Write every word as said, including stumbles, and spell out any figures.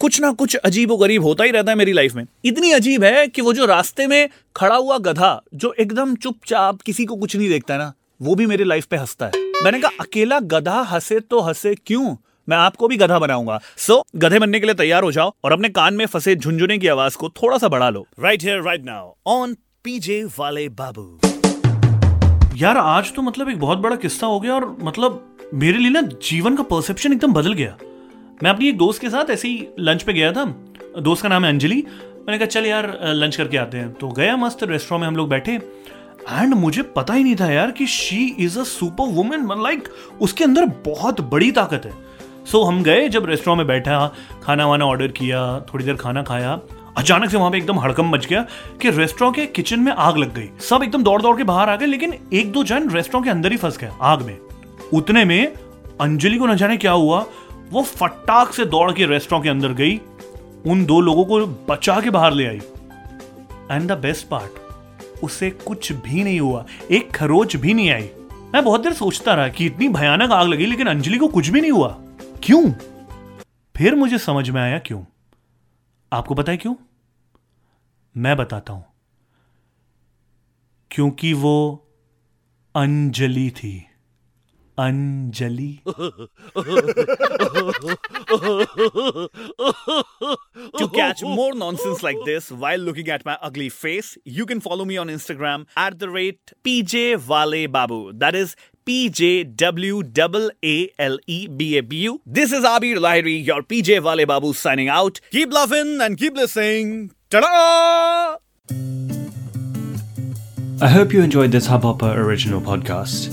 कुछ ना कुछ अजीबोगरीब होता ही रहता है मेरी लाइफ में. इतनी अजीब है कि वो जो रास्ते में खड़ा हुआ गधा जो एकदम चुपचाप किसी को कुछ नहीं देखता है ना, वो भी मेरी लाइफ पे हंसता है. मैंने कहा अकेला गधा हंसे तो हंसे क्यों, मैं आपको भी गधा बनाऊंगा. सो so, गधे बनने के लिए तैयार हो जाओ और अपने कान में फंसे झुनझुने की आवाज को थोड़ा सा बढ़ा लो. Right here right now on PJ वाले बाबू. यार आज तो मतलब एक बहुत बड़ा किस्सा हो गया और मतलब मेरे लिए ना जीवन का परसेप्शन एकदम बदल गया. मैं अपनी एक दोस्त के साथ ऐसे ही लंच पे गया था. दोस्त का नाम है अंजलि. मैंने कहा चल यार लंच करके आते हैं. तो गया मस्त रेस्टोरेंट में हम लोग बैठे एंड मुझे पता ही नहीं था यार कि she is a super woman. Like उसके अंदर बहुत बड़ी ताकत है. सो so, हम गए. जब रेस्टोरेंट में बैठा खाना वाना ऑर्डर किया, थोड़ी देर खाना खाया, अचानक से वहां पे एकदम हड़कंप मच गया कि रेस्टोरेंट के किचन में आग लग गई. सब एकदम दौड़ दौड़ के बाहर आ गए लेकिन एक दो जन रेस्टोरेंट के अंदर ही फंस गए आग में. उतने में अंजलि को न जाने क्या हुआ, वो फटाक से दौड़ के रेस्टोरेंट के अंदर गई, उन दो लोगों को बचा के बाहर ले आई. एंड द बेस्ट पार्ट, उसे कुछ भी नहीं हुआ, एक खरोच भी नहीं आई. मैं बहुत देर सोचता रहा कि इतनी भयानक आग लगी लेकिन अंजलि को कुछ भी नहीं हुआ, क्यों? फिर मुझे समझ में आया क्यों. आपको पता है क्यों? मैं बताता हूं. क्योंकि वो अंजलि थी. Anjali. To catch more nonsense like this while looking at my ugly face, you can follow me on Instagram at the rate pjwalebabu. That is P J W A L E B A B U. This is Abir Lahiri, your P J Wale Babu signing out. Keep laughing and keep listening. Ta-da! I hope you enjoyed this Hubhopper original podcast.